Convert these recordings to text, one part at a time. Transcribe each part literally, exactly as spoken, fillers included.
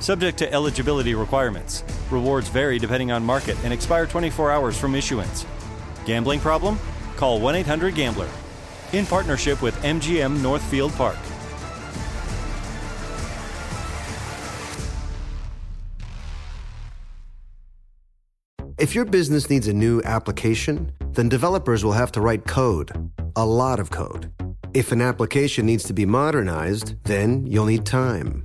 Subject to eligibility requirements. Rewards vary depending on market and expire twenty-four hours from issuance. Gambling problem? Call one eight hundred gambler. In partnership with M G M Northfield Park. If your business needs a new application, then developers will have to write code. A lot of code. If an application needs to be modernized, then you'll need time,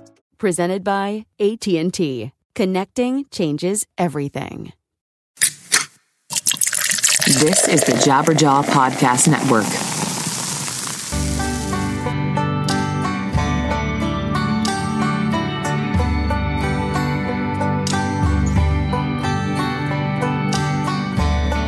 Presented by A T and T. Connecting changes everything. This is the Jabberjaw Podcast Network.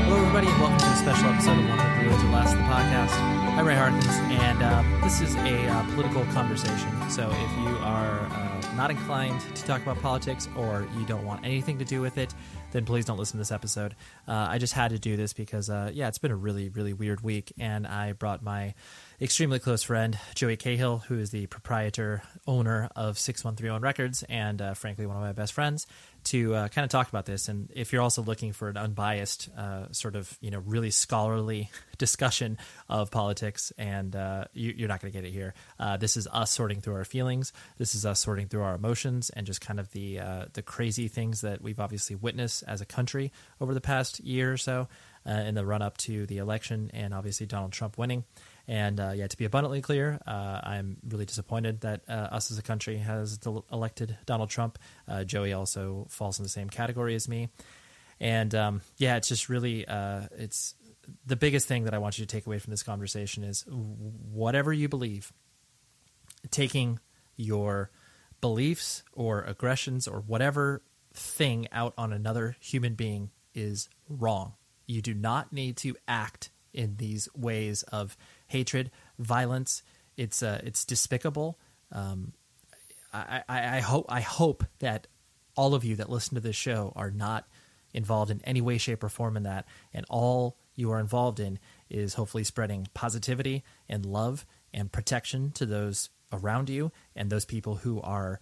Hello, everybody, and welcome to a special episode of One That Blew It Or Last, the podcast. I'm Ray Harkins, and uh, this is a uh, political conversation. So if you are... Uh, not inclined to talk about politics, or you don't want anything to do with it, then please don't listen to this episode. Uh, I just had to do this because, uh, yeah, it's been a really, really weird week, and I brought my extremely close friend, Joey Cahill, who is the proprietor, owner of six one three one Records, and uh, frankly, one of my best friends, to uh, kind of talk about this. And if you're also looking for an unbiased, uh, sort of, you know, really scholarly discussion of politics, and uh, you, you're not going to get it here. Uh, this is us sorting through our feelings. This is us sorting through our emotions and just kind of the uh, the crazy things that we've obviously witnessed as a country over the past year or so uh, in the run-up to the election and obviously Donald Trump winning. And uh, yeah, to be abundantly clear, uh, I'm really disappointed that uh, us as a country has del- elected Donald Trump. Uh, Joey also falls in the same category as me. And um, yeah, it's just really uh, it's the biggest thing that I want you to take away from this conversation is whatever you believe, taking your beliefs or aggressions or whatever thing out on another human being is wrong. You do not need to act in these ways of hatred, violence. It's uh, it's despicable. Um, I, I, I hope I hope that all of you that listen to this show are not involved in any way, shape, or form in that. And all you are involved in is hopefully spreading positivity and love and protection to those around you and those people who are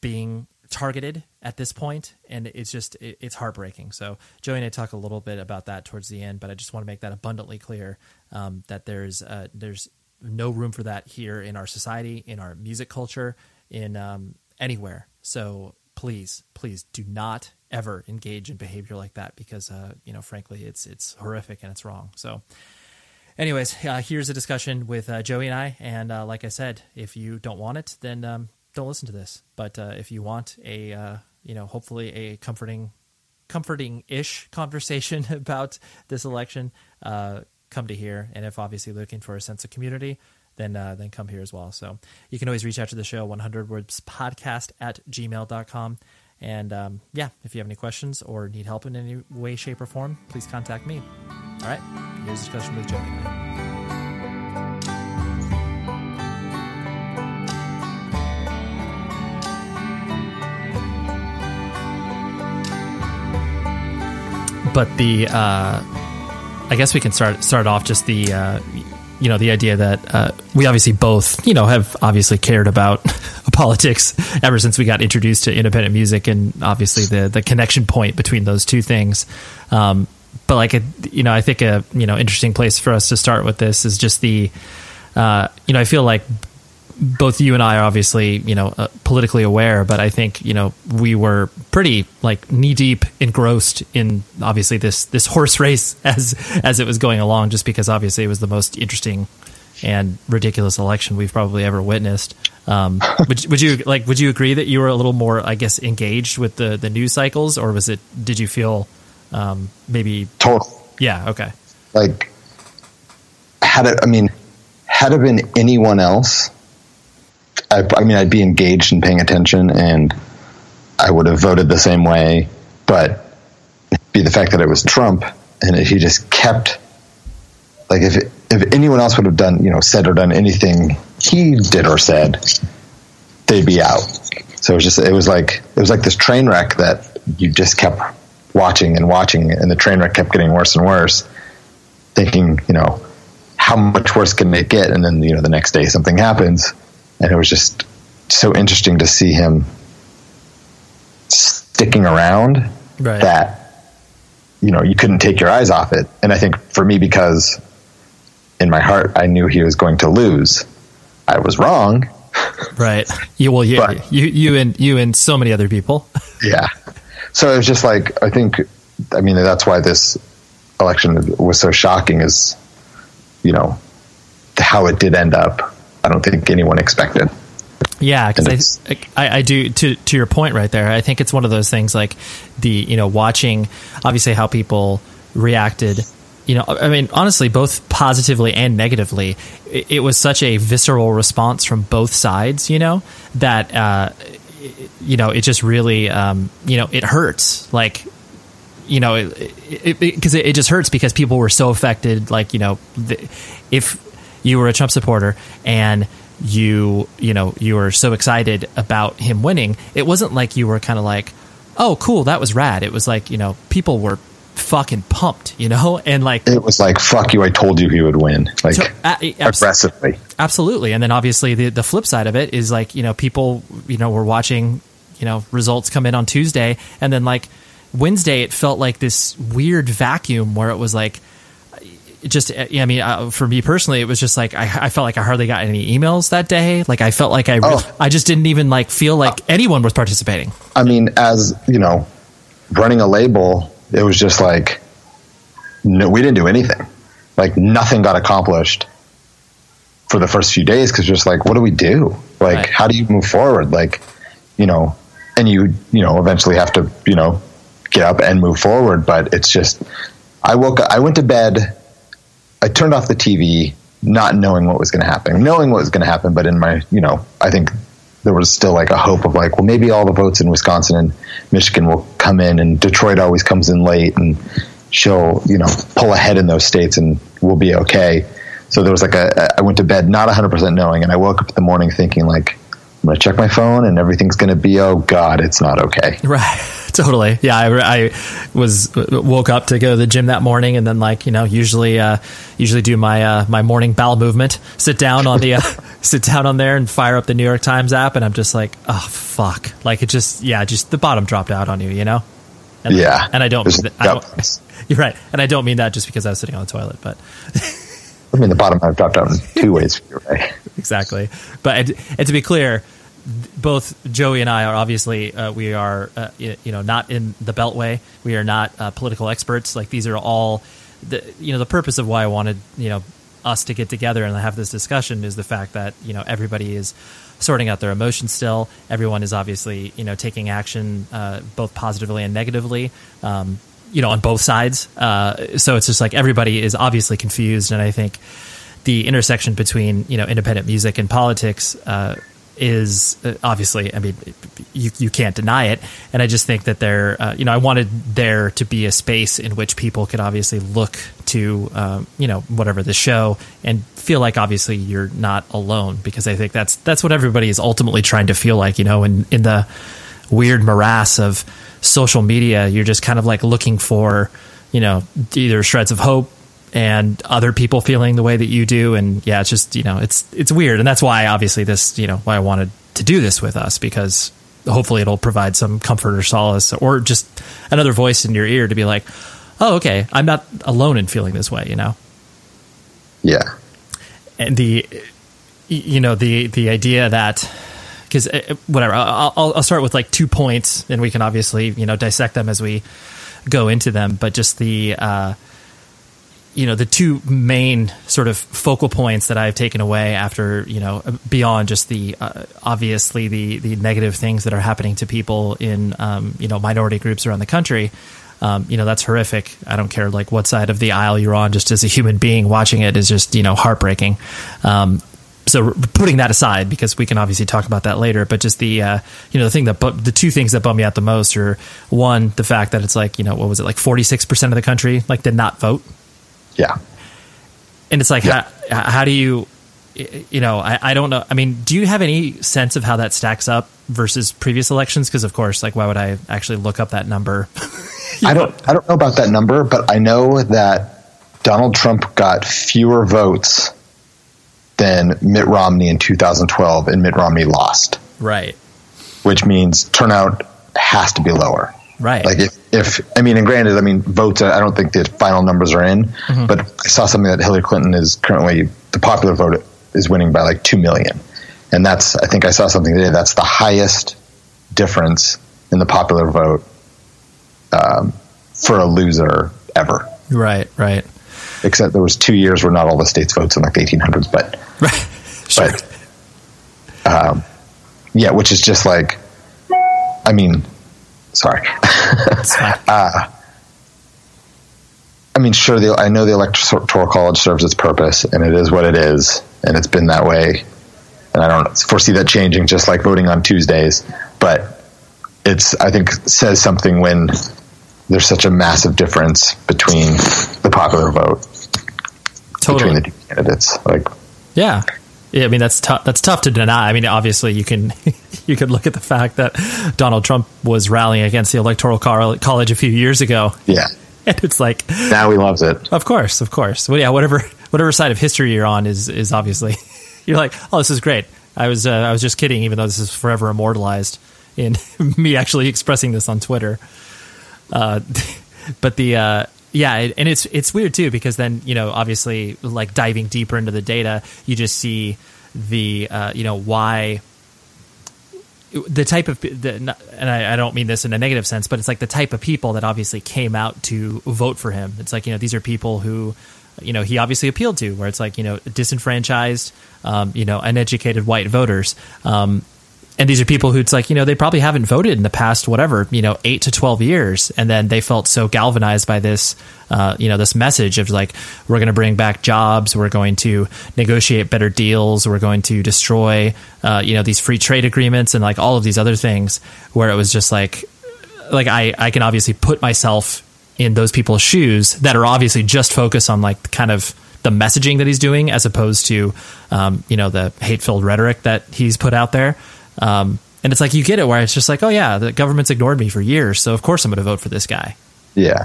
being targeted at this point. And it's just, it, it's heartbreaking. So Joey and I talk a little bit about that towards the end, but I just want to make that abundantly clear um, that there's, uh, there's no room for that here in our society, in our music culture, in um, anywhere. So please, please do not ever engage in behavior like that because, uh, you know, frankly, it's, it's horrific and it's wrong. So anyways, uh, here's a discussion with uh, Joey and I. And uh, like I said, if you don't want it, then um, don't listen to this. But uh, if you want a, uh, you know, hopefully a comforting, comforting-ish conversation about this election, uh, come to here. And if obviously looking for a sense of community, then uh, then come here as well. So you can always reach out to the show, one hundred words podcast at gmail dot com. And um, yeah, if you have any questions or need help in any way, shape, or form, please contact me. All right, here's a discussion with Joey. But the, uh, I guess we can start start off just the, uh, you know, the idea that uh, we obviously both, you know, have obviously cared about politics ever since we got introduced to independent music, and obviously the the connection point between those two things. Um, but like, a, you know, I think a you know interesting place for us to start with this is just the, uh, you know, I feel like both you and I are obviously, you know, uh, politically aware, but I think, you know, we were pretty like knee deep engrossed in obviously this, this horse race as, as it was going along, just because obviously it was the most interesting and ridiculous election we've probably ever witnessed. Um, would, would you like, would you agree that you were a little more, I guess, engaged with the, the news cycles, or was it, did you feel, um, maybe total? Yeah. Okay. Like had it, I mean, had it been anyone else, I, I mean, I'd be engaged and paying attention, and I would have voted the same way. But it'd be the fact that it was Trump, and if he just kept, like, if it, if anyone else would have done, you know, said or done anything he did or said, they'd be out. So it was just, it was like, it was like this train wreck that you just kept watching and watching, and the train wreck kept getting worse and worse. Thinking, you know, how much worse can it get? And then, you know, the next day something happens. And it was just so interesting to see him sticking around, right, that, you know, you couldn't take your eyes off it. And I think for me, because in my heart, I knew he was going to lose. I was wrong. Right. You, well, you, but, you, you and you and so many other people. Yeah. So it was just like, I think, I mean, that's why this election was so shocking, is, you know, how it did end up. I don't think anyone expected. Yeah, because I, I, I do to to your point right there. I think it's one of those things, like the, you know, watching obviously how people reacted. You know, I mean, honestly, both positively and negatively. It, it was such a visceral response from both sides. You know that uh, you know it just really um, you know it hurts. Like, you know, because it, it, it, it just hurts because people were so affected. Like, you know, the, if you were a Trump supporter and you, you know, you were so excited about him winning, it wasn't like you were kind of like, oh, cool, that was rad. It was like, you know, people were fucking pumped, you know, and like it was like, fuck you, I told you he would win, like so, uh, aggressively, absolutely. And then obviously the the flip side of it is like, you know, people, you know, were watching, you know, results come in on Tuesday, and then like Wednesday, it felt like this weird vacuum where it was like, just, I mean, uh, for me personally, it was just like I, I felt like I hardly got any emails that day. Like I felt like I, re- oh. I just didn't even like feel like anyone was participating. I mean, as you know, running a label, it was just like, no, we didn't do anything. Like nothing got accomplished for the first few days because just like, what do we do? Like, right, how do you move forward? Like, you know, and you, you know, eventually have to, you know, get up and move forward. But it's just, I woke up, I went to bed. I turned off the T V, not knowing what was going to happen, knowing what was going to happen. But in my, you know, I think there was still like a hope of like, well, maybe all the votes in Wisconsin and Michigan will come in, and Detroit always comes in late, and she'll, you know, pull ahead in those states and we'll be okay. So there was like a, I went to bed, not a hundred percent knowing. And I woke up in the morning thinking like, I'm going to check my phone and everything's going to be, oh God, it's not okay. Right. Totally. Yeah. I, I was woke up to go to the gym that morning, and then like, you know, usually, uh, usually do my, uh, my morning bowel movement, sit down on the, uh, sit down on there and fire up the New York Times app. And I'm just like, oh fuck. Like it just, yeah, just the bottom dropped out on you, you know? And, yeah. And I don't, that, I don't, you're right. And I don't mean that just because I was sitting on the toilet, but I mean, the bottom I've dropped out in two ways. Right? Exactly. But, and to be clear, both Joey and I are obviously uh, we are uh, you know not in the Beltway. We are not uh, political experts. Like these are all the, you know, the purpose of why I wanted, you know, us to get together and have this discussion is the fact that, you know, everybody is sorting out their emotions still. Everyone is obviously, you know, taking action uh, both positively and negatively, um, you know, on both sides. Uh, so it's just like everybody is obviously confused, and I think the intersection between, you know, independent music and politics. Uh, is obviously, I mean, you you can't deny it. And I just think that there, uh, you know, I wanted there to be a space in which people could obviously look to, um, you know, whatever the show and feel like, obviously, you're not alone, because I think that's, that's what everybody is ultimately trying to feel like, you know, in, in the weird morass of social media, you're just kind of like looking for, you know, either shreds of hope and other people feeling the way that you do. And yeah, it's just, you know, it's, it's weird. And that's why obviously this, you know, why I wanted to do this with us, because hopefully it'll provide some comfort or solace or just another voice in your ear to be like, oh, okay, I'm not alone in feeling this way, you know? Yeah. And the, you know, the, the idea that, because whatever, I'll, I'll start with like two points and we can obviously, you know, dissect them as we go into them. But just the, uh, you know, the two main sort of focal points that I've taken away after, you know, beyond just the, uh, obviously the, the negative things that are happening to people in, um, you know, minority groups around the country. Um, you know, that's horrific. I don't care like what side of the aisle you're on, just as a human being watching it is just, you know, heartbreaking. Um, so putting that aside, because we can obviously talk about that later, but just the, uh, you know, the thing that, bu- the two things that bum me out the most are one, the fact that it's like, you know, what was it? Like forty-six percent of the country like did not vote. Yeah. And it's like, yeah. how, how do you, you know, I, I don't know. I mean, do you have any sense of how that stacks up versus previous elections? Because of course, like, why would I actually look up that number? I don't, know? I don't know about that number, but I know that Donald Trump got fewer votes than Mitt Romney in two thousand twelve and Mitt Romney lost. Right. Which means turnout has to be lower. Right. Like if, if, I mean, and granted, I mean, votes, I don't think the final numbers are in, mm-hmm. but I saw something that Hillary Clinton is currently, the popular vote is winning by like two million. And that's, I think I saw something today, that's the highest difference in the popular vote um, for a loser ever. Right, right. Except there was two years where not all the states votes in like the eighteen hundreds, but, right. Sure. But, um, yeah, which is just like, I mean, Sorry. uh, I mean, sure. The, I know the Electoral College serves its purpose, and it is what it is, and it's been that way. And I don't foresee that changing, just like voting on Tuesdays. But it's, I think, says something when there's such a massive difference between the popular vote totally. Between the two candidates. Like, yeah. Yeah, I mean, that's tough. That's tough to deny. I mean, obviously, you can you could look at the fact that Donald Trump was rallying against the Electoral College a few years ago. Yeah, and it's like now he loves it. Of course, of course. Well, yeah, whatever whatever side of history you're on is is obviously you're like, oh, this is great. I was uh, I was just kidding, even though this is forever immortalized in me actually expressing this on Twitter. Uh, but the. Uh, Yeah, and it's it's weird too, because then, you know, obviously, like diving deeper into the data, you just see the uh, you know, why the type of the, and I, I don't mean this in a negative sense, but it's like the type of people that obviously came out to vote for him. It's like, you know, these are people who, you know, he obviously appealed to, where it's like, you know, disenfranchised, um, you know, uneducated white voters. Um, And these are people who it's like, you know, they probably haven't voted in the past, whatever, you know, eight to twelve years. And then they felt so galvanized by this, uh, you know, this message of like, we're going to bring back jobs. We're going to negotiate better deals. We're going to destroy, uh, you know, these free trade agreements and like all of these other things, where it was just like, like I, I can obviously put myself in those people's shoes that are obviously just focused on like kind of the messaging that he's doing, as opposed to, um, you know, the hate-filled rhetoric that he's put out there. Um, and it's like, you get it, where it's just like, oh yeah, the government's ignored me for years, so of course I'm going to vote for this guy. Yeah.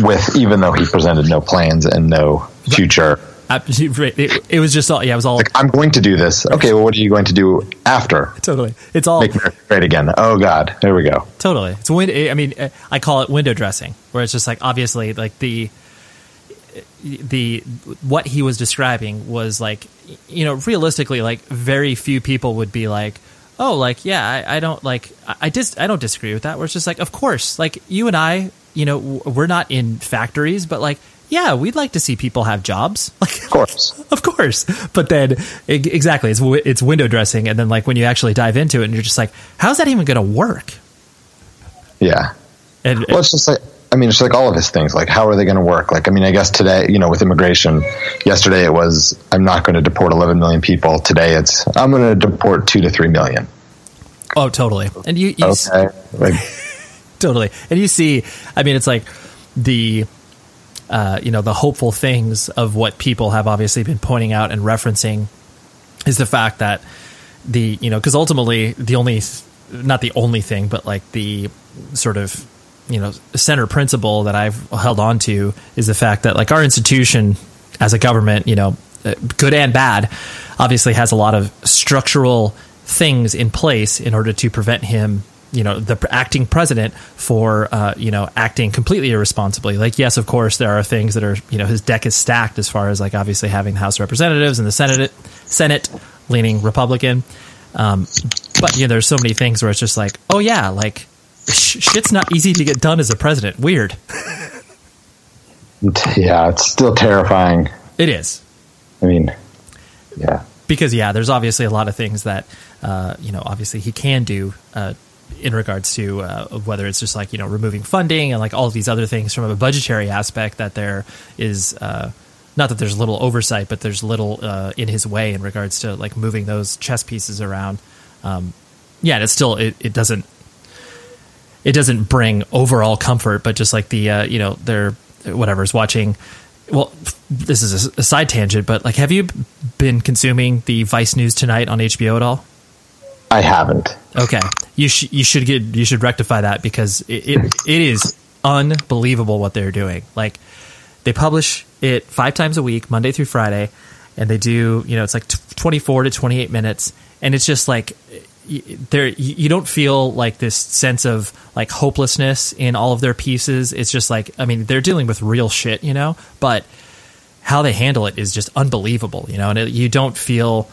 With, even though he presented no plans and no future. I, it, it was just all, yeah, it was all like, I'm going to do this. Okay. Well, what are you going to do after? Totally. It's all. Make America great again. Oh God. There we go. Totally. It's win- I mean, I call it window dressing, where it's just like, obviously like the, the, what he was describing was like, you know, realistically, like very few people would be like, oh, like, yeah, I, I don't like, I just, I don't disagree with that. Where it's just like, of course, like you and I, you know, we're not in factories, but like, yeah, we'd like to see people have jobs. Like, of course. Of course. But then it, exactly. It's, it's window dressing. And then like when you actually dive into it and you're just like, how's that even going to work? Yeah. And, well, it's just like, I mean, it's like all of his things, like, how are they going to work? Like, I mean, I guess today, you know, with immigration, yesterday it was, I'm not going to deport eleven million people. Today it's, I'm going to deport two to three million. Oh, totally. And you, you okay. Like, totally. And you see, I mean, it's like the, uh, you know, the hopeful things of what people have obviously been pointing out and referencing is the fact that the, you know, because ultimately the only, not the only thing, but like the sort of you know, center principle that I've held on to is the fact that, like, our institution as a government, you know, good and bad, obviously has a lot of structural things in place in order to prevent him, you know, the acting president, for, uh, you know, acting completely irresponsibly. Like, yes, of course, there are things that are, you know, his deck is stacked as far as, like, obviously having the House of Representatives and the Senate, Senate leaning Republican. Um, but, you know, there's so many things where it's just like, oh, yeah, like, sh- shit's not easy to get done as a president. Weird. Yeah, it's still terrifying. It is. I mean, yeah. Because, yeah, there's obviously a lot of things that, uh, you know, obviously he can do uh, in regards to uh, whether it's just like, you know, removing funding and like all of these other things from a budgetary aspect, that there is uh, not that there's little oversight, but there's little uh, in his way in regards to like moving those chess pieces around. Um, yeah, and it's still it, it doesn't it doesn't bring overall comfort, but just like the, uh, you know, they're whatever's watching. Well, this is a side tangent, but like, have you been consuming the Vice News Tonight on H B O at all? I haven't. Okay, you should you should get you should rectify that, because it, it it is unbelievable what they're doing. Like, they publish it five times a week, Monday through Friday, and they do, you know, it's like twenty-four to twenty-eight minutes, and it's just like, there you don't feel like this sense of like hopelessness in all of their pieces. It's just like, I mean, they're dealing with real shit, you know, but how they handle it is just unbelievable, you know, and it, you don't feel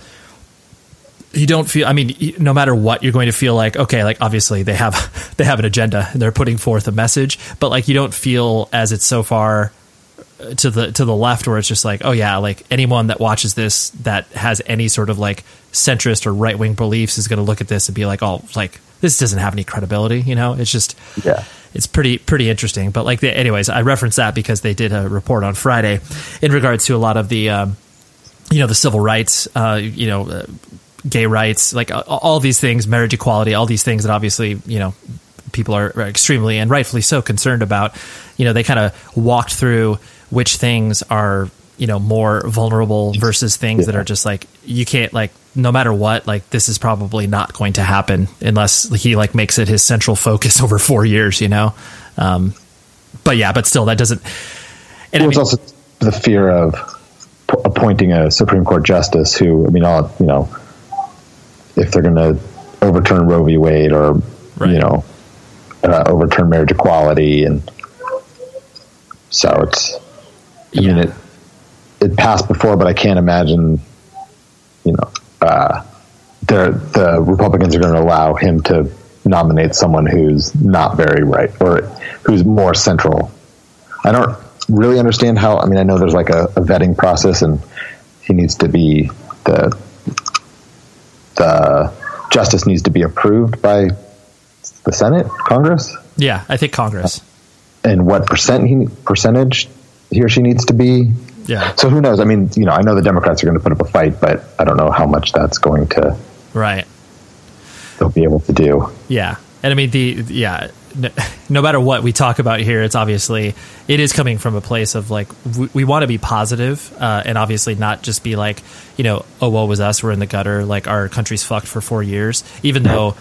you don't feel I mean, no matter what, you're going to feel like, okay, like obviously they have they have an agenda and they're putting forth a message, but like you don't feel as it's so far to the to the left where it's just like, oh yeah, like anyone that watches this that has any sort of like centrist or right wing beliefs is going to look at this and be like, oh, like this doesn't have any credibility, you know. It's just, yeah, it's pretty pretty interesting. But like, the, anyways, I referenced that because they did a report on Friday in regards to a lot of the, um, you know, the civil rights, uh, you know, uh, gay rights, like uh, all these things, marriage equality, all these things that obviously, you know, people are extremely and rightfully so concerned about. You know, they kind of walked through which things are, you know, more vulnerable versus things yeah. that are just like, you can't, like, no matter what, like this is probably not going to happen unless he like makes it his central focus over four years, you know? Um, but yeah, but still that doesn't. And well, I mean, it's also the fear of p- appointing a Supreme Court justice who, I mean, all, you know, if they're going to overturn Roe v. Wade or, right. you know, uh, overturn marriage equality. And so it's, I yeah. mean, it, it passed before, but I can't imagine, you know, uh, the the Republicans are going to allow him to nominate someone who's not very right or who's more central. I don't really understand how. I mean, I know there's like a, a vetting process, and he needs to be the the justice needs to be approved by the Senate, Congress. Yeah, I think Congress. Uh, and what percent he percentage he or she needs to be. Yeah. So who knows? I mean, you know, I know the Democrats are going to put up a fight, but I don't know how much that's going to. Right. They'll be able to do. Yeah. And I mean, the yeah, no, no matter what we talk about here, it's obviously it is coming from a place of like we, we want to be positive uh, and obviously not just be like, you know, oh, woe was us. We're in the gutter. Like our country's fucked for four years, even though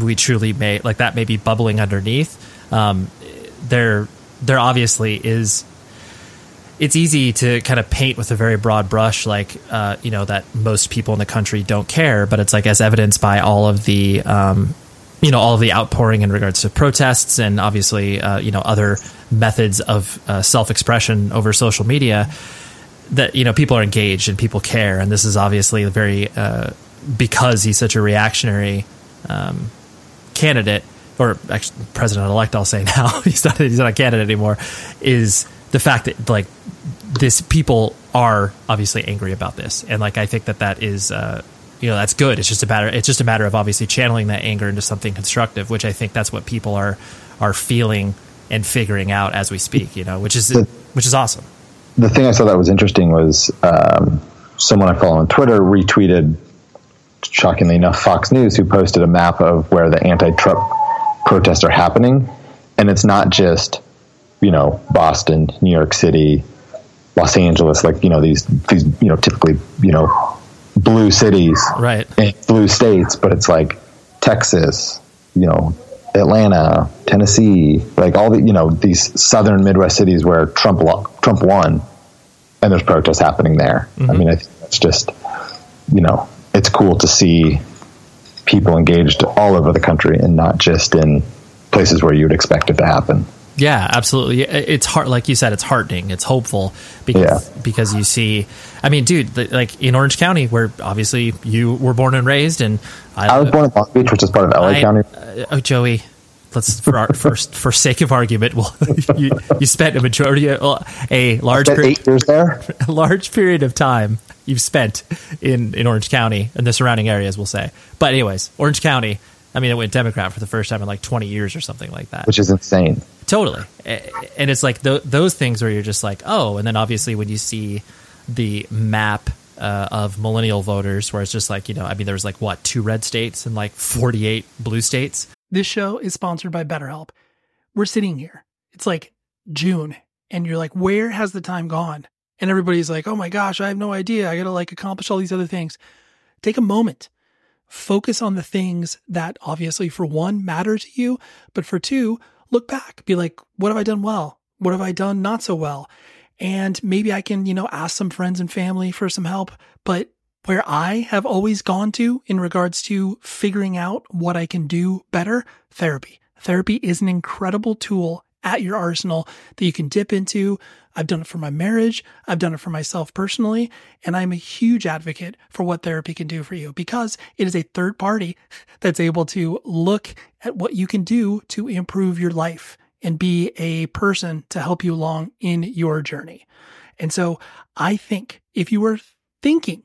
we truly may like that may be bubbling underneath. Um, there there obviously is. It's easy to kind of paint with a very broad brush, like, uh, you know, that most people in the country don't care. But it's like as evidenced by all of the, um, you know, all of the outpouring in regards to protests and obviously, uh, you know, other methods of uh, self-expression over social media that, you know, people are engaged and people care. And this is obviously a very uh, because he's such a reactionary um, candidate or actually president-elect, I'll say now, he's not, he's not a candidate anymore, is the fact that like this people are obviously angry about this. And like, I think that that is, uh, you know, that's good. It's just a matter, it's just a matter of obviously channeling that anger into something constructive, which I think that's what people are, are feeling and figuring out as we speak, you know, which is, the, which is awesome. The thing I saw that was interesting was, um, someone I follow on Twitter retweeted, shockingly enough, Fox News, who posted a map of where the anti-Trump protests are happening. And it's not just, you know, Boston, New York City, Los Angeles, like, you know, these, these, you know, typically, you know, blue cities, right, and blue states, but it's like Texas, you know, Atlanta, Tennessee, like all the, you know, these southern Midwest cities where Trump Trump won, and there's protests happening there. Mm-hmm. I mean, I think that's just, you know, it's cool to see people engaged all over the country and not just in places where you'd expect it to happen. Yeah, absolutely. It's hard, like you said, it's heartening. It's hopeful because yeah. because you see, I mean, dude, like in Orange County, where obviously you were born and raised, and I, I was born in Long Beach, which is part of L A I, County. Uh, oh, Joey, let's for our first for sake of argument, well, you, you spent a majority of, a large I spent period, eight years there, a large period of time you've spent in in Orange County and the surrounding areas, we'll say. But anyways, Orange County. I mean, it went Democrat for the first time in like twenty years or something like that. Which is insane. Totally. And it's like th- those things where you're just like, oh, and then obviously when you see the map uh, of millennial voters where it's just like, you know, I mean, there was like, what, two red states and like forty-eight blue states. This show is sponsored by BetterHelp. We're sitting here. It's like June and you're like, where has the time gone? And everybody's like, oh my gosh, I have no idea. I got to like accomplish all these other things. Take a moment. Focus on the things that obviously, for one, matter to you, but for two, look back. Be like, what have I done well? What have I done not so well? And maybe I can, you know, ask some friends and family for some help. But where I have always gone to in regards to figuring out what I can do better, therapy. Therapy is an incredible tool at your arsenal that you can dip into. I've done it for my marriage. I've done it for myself personally. And I'm a huge advocate for what therapy can do for you because it is a third party that's able to look at what you can do to improve your life and be a person to help you along in your journey. And so I think if you were thinking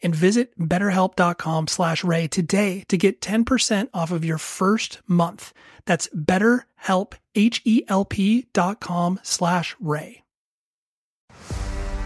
and visit betterhelp.com slash Ray today to get ten percent off of your first month. That's betterhelp, H-E-L-P dot com slash Ray.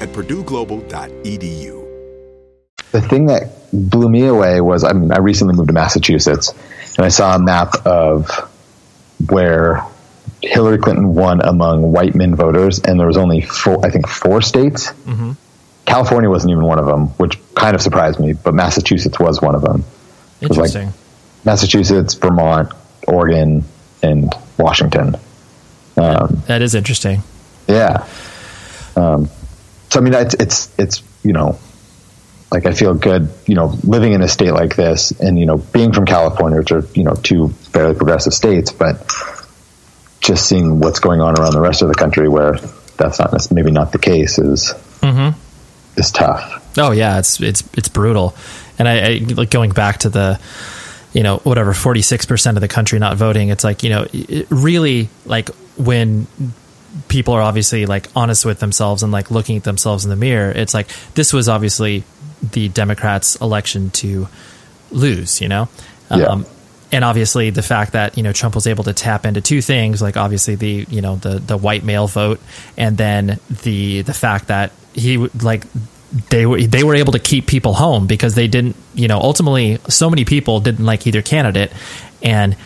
at purdue global dot e d u. The thing that blew me away was, I mean, I recently moved to Massachusetts, and I saw a map of where Hillary Clinton won among white men voters, and there was only four, I think, four states. Mm-hmm. California wasn't even one of them, which kind of surprised me, but Massachusetts was one of them. Interesting. It was like Massachusetts, Vermont, Oregon, and Washington. Um, that is interesting. Yeah. Um, So I mean, it's, it's it's you know, like I feel good, you know, living in a state like this, and you know, being from California, which are you know two fairly progressive states, but just seeing what's going on around the rest of the country where that's not maybe not the case is mm-hmm. is tough. Oh yeah, it's it's it's brutal, and I, I like going back to the. you know, whatever, forty-six percent of the country not voting. It's like, you know, it really like when people are obviously like honest with themselves and like looking at themselves in the mirror, it's like, this was obviously the Democrats' election to lose, you know? Yeah. Um, and obviously the fact that, you know, Trump was able to tap into two things, like obviously the, you know, the, the white male vote. And then the, the fact that he would like, they were they were able to keep people home because they didn't, you know, ultimately so many people didn't like either candidate, and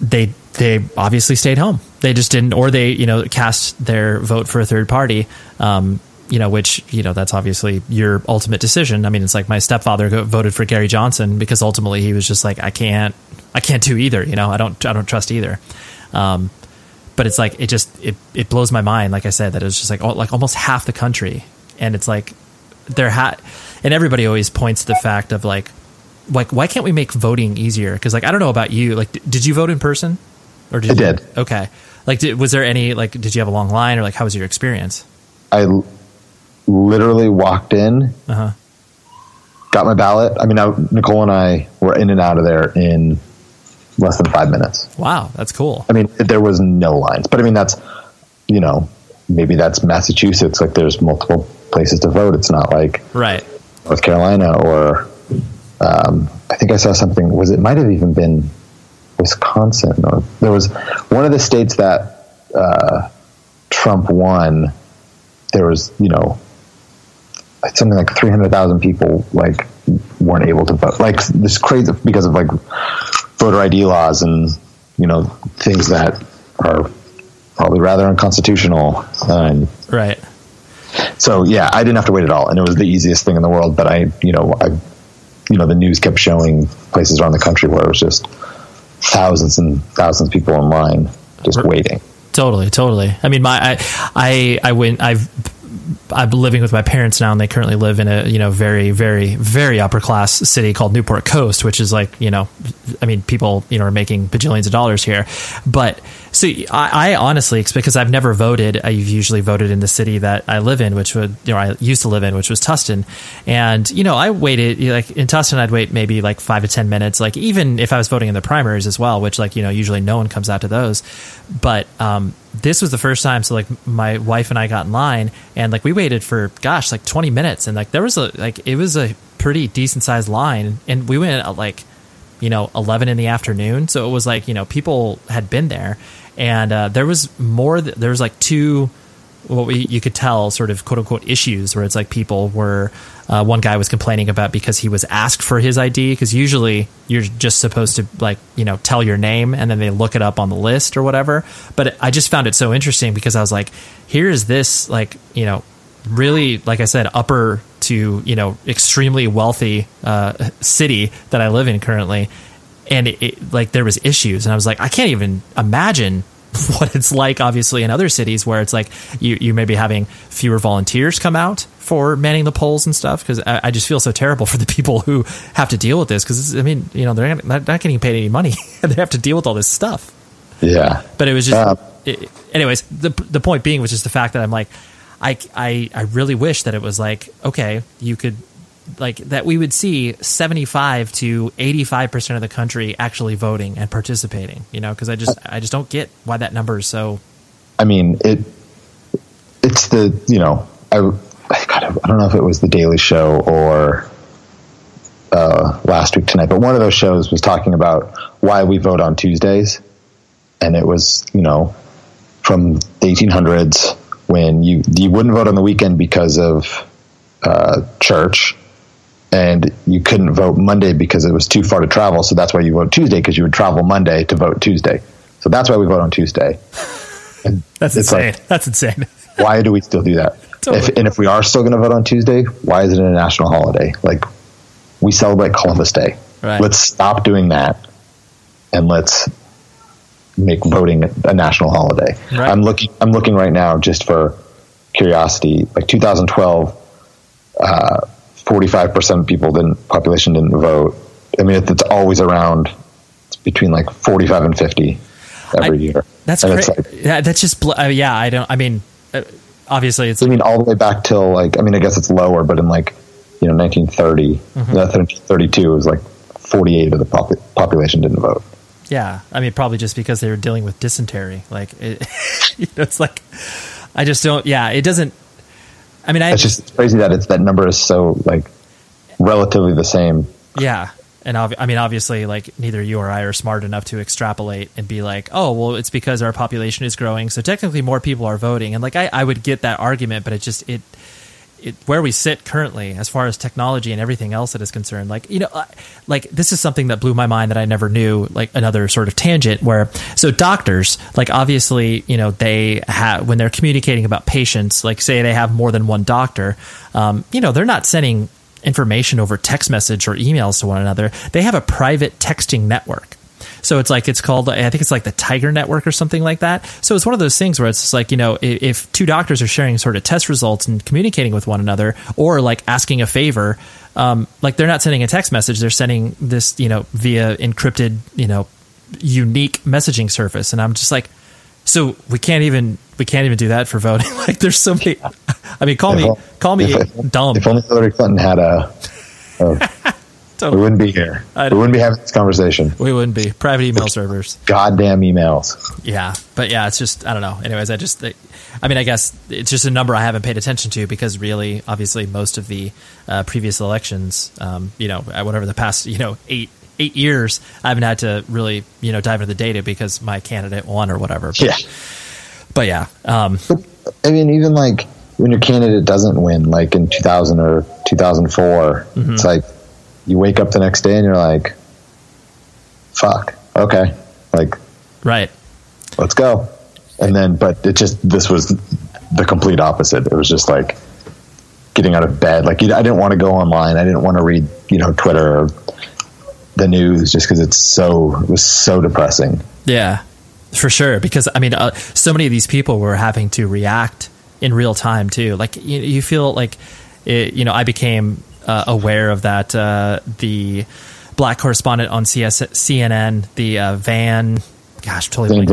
they they obviously stayed home. They just didn't, or they, you know, cast their vote for a third party, um, you know, which, you know, that's obviously your ultimate decision. I mean, it's like my stepfather voted for Gary Johnson because ultimately he was just like, I can't, I can't do either. You know, I don't, I don't trust either. Um, but it's like, it just, it, it blows my mind. Like I said, that it was just like, like almost half the country. And it's like, Their hat, and everybody always points to the fact of like, like why can't we make voting easier? Because like I don't know about you, like d- did you vote in person, or did I you? Did okay? Like, did, was there any like did you have a long line or like how was your experience? I l- literally walked in, uh-huh. got my ballot. I mean, I, Nicole and I were in and out of there in less than five minutes. Wow, that's cool. I mean, there was no lines, but I mean that's you know maybe that's Massachusetts. Like, there's multiple places to vote. It's not like right North Carolina or um I think I saw something was it might have even been Wisconsin or there was one of the states that uh Trump won. There was you know something like three hundred thousand people like weren't able to vote, like this crazy because of like voter I D laws and you know things that are probably rather unconstitutional and right So yeah, I didn't have to wait at all, and it was the easiest thing in the world. But I, you know, I, you know, the news kept showing places around the country where it was just thousands and thousands of people in line just waiting. Totally, totally. I mean, my, I, I, I went. I've, I'm living with my parents now, and they currently live in a, you know, very, very, very upper class city called Newport Coast, which is like, you know, I mean, people, you know, are making bajillions of dollars here, but. So I, I honestly, because I've never voted, I've usually voted in the city that I live in, which would, you know, I used to live in, which was Tustin. And, you know, I waited, you know, like in Tustin, I'd wait maybe like five to ten minutes, like even if I was voting in the primaries as well, which like, you know, usually no one comes out to those. But um, this was the first time. So like my wife and I got in line and like we waited for, gosh, like twenty minutes. And like there was a, like it was a pretty decent sized line. And we went like, you know, eleven in the afternoon. So it was like, you know, people had been there and uh, there was more, th- there was like two, what we, you could tell sort of quote unquote issues where it's like people were, uh, one guy was complaining about because he was asked for his I D. Cause usually you're just supposed to like, you know, tell your name and then they look it up on the list or whatever. But I just found it so interesting because I was like, here is this, like, you know, really, like I said, upper to, you know, extremely wealthy uh, city that I live in currently. And it, it, like there was issues and I was like, I can't even imagine what it's like, obviously, in other cities where it's like you, you may be having fewer volunteers come out for manning the polls and stuff. Cause I, I just feel so terrible for the people who have to deal with this. Cause I mean, you know, they're not, they're not getting paid any money and they have to deal with all this stuff. Yeah. But it was just, uh, it, anyways, the the point being was just the fact that I'm like, I, I, I really wish that it was like, okay, you could like that we would see seventy-five to eighty-five percent of the country actually voting and participating, you know, because I just I just don't get why that number is so. I mean, it it's the, you know, I, God, I don't know if it was the Daily Show or uh, Last Week Tonight, but one of those shows was talking about why we vote on Tuesdays. And it was, you know, from the eighteen hundreds. When you you wouldn't vote on the weekend because of uh, church, and you couldn't vote Monday because it was too far to travel, so that's why you vote Tuesday, because you would travel Monday to vote Tuesday. So that's why we vote on Tuesday. And that's insane. Like, that's insane. Why do we still do that? Totally. If, and if we are still going to vote on Tuesday, why is it a national holiday? Like, we celebrate Columbus Day. Right. Let's stop doing that, and let's make voting a national holiday. Right. I'm looking. I'm looking right now just for curiosity, like two thousand twelve, uh, forty-five percent of people didn't, population didn't vote. I mean, it's, it's always around, it's between like forty-five and fifty every I, year. That's and cra- like, yeah, that's just, bl- uh, yeah, I don't, I mean, uh, obviously it's, I mean, all the way back till like, I mean, I guess it's lower, but in like, you know, nineteen thirty, mm-hmm. nineteen thirty-two, it was like forty-eight of the pop- population didn't vote. Yeah. I mean, probably just because they were dealing with dysentery. Like, it, you know, it's like, I just don't, yeah, it doesn't, I mean, I, it's just it's crazy that it's, that number is so like relatively the same. Yeah. And ob- I mean, obviously like neither you or I are smart enough to extrapolate and be like, oh, well, it's because our population is growing, so technically more people are voting. And like, I, I would get that argument, but it just, it, it, where we sit currently, as far as technology and everything else that is concerned, like, you know, like this is something that blew my mind that I never knew, like another sort of tangent where, so doctors, like obviously, you know, they have, when they're communicating about patients, like say they have more than one doctor, um, you know, they're not sending information over text message or emails to one another. They have a private texting network. So it's like, it's called, I think it's like the Tiger Network or something like that. So it's one of those things where it's like, you know, if two doctors are sharing sort of test results and communicating with one another or like asking a favor, um, like they're not sending a text message, they're sending this, you know, via encrypted, you know, unique messaging service. And I'm just like, so we can't even, we can't even do that for voting. Like there's so many, I mean, call if me, all, call me if, dumb. If only Hillary Clinton had a... a Totally. We wouldn't be here. We wouldn't be having this conversation. We wouldn't be. Private email servers. Goddamn emails. Yeah. But yeah, it's just, I don't know. Anyways, I just, I mean, I guess it's just a number I haven't paid attention to because really, obviously, most of the uh, previous elections, um, you know, whatever the past, you know, eight eight years, I haven't had to really, you know, dive into the data because my candidate won or whatever. But, yeah. But yeah. Um, but, I mean, even like when your candidate doesn't win, like in two thousand or two thousand four, mm-hmm. it's like, you wake up the next day and you're like, fuck, okay. Like, right. Let's go. And then, but it just, this was the complete opposite. It was just like getting out of bed. Like, you know, I didn't want to go online. I didn't want to read, you know, Twitter or the news just because it's so, it was so depressing. Yeah, for sure. Because I mean, uh, so many of these people were having to react in real time too. Like you, you feel like, it, you know, I became Uh, aware of that, uh, the black correspondent on C S- C N N, the uh, Van, gosh, totally.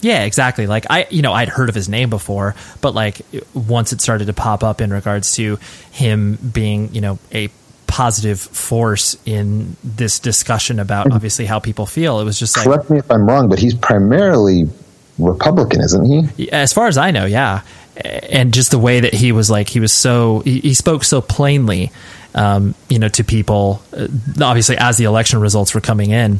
Yeah, exactly. Like I, you know, I'd heard of his name before, but like once it started to pop up in regards to him being, you know, a positive force in this discussion about obviously how people feel, it was just like, correct me if I'm wrong, but he's primarily Republican, isn't he? As far as I know, yeah. And just the way that he was like, he was so, he, he spoke so plainly, um, you know, to people, uh, obviously as the election results were coming in.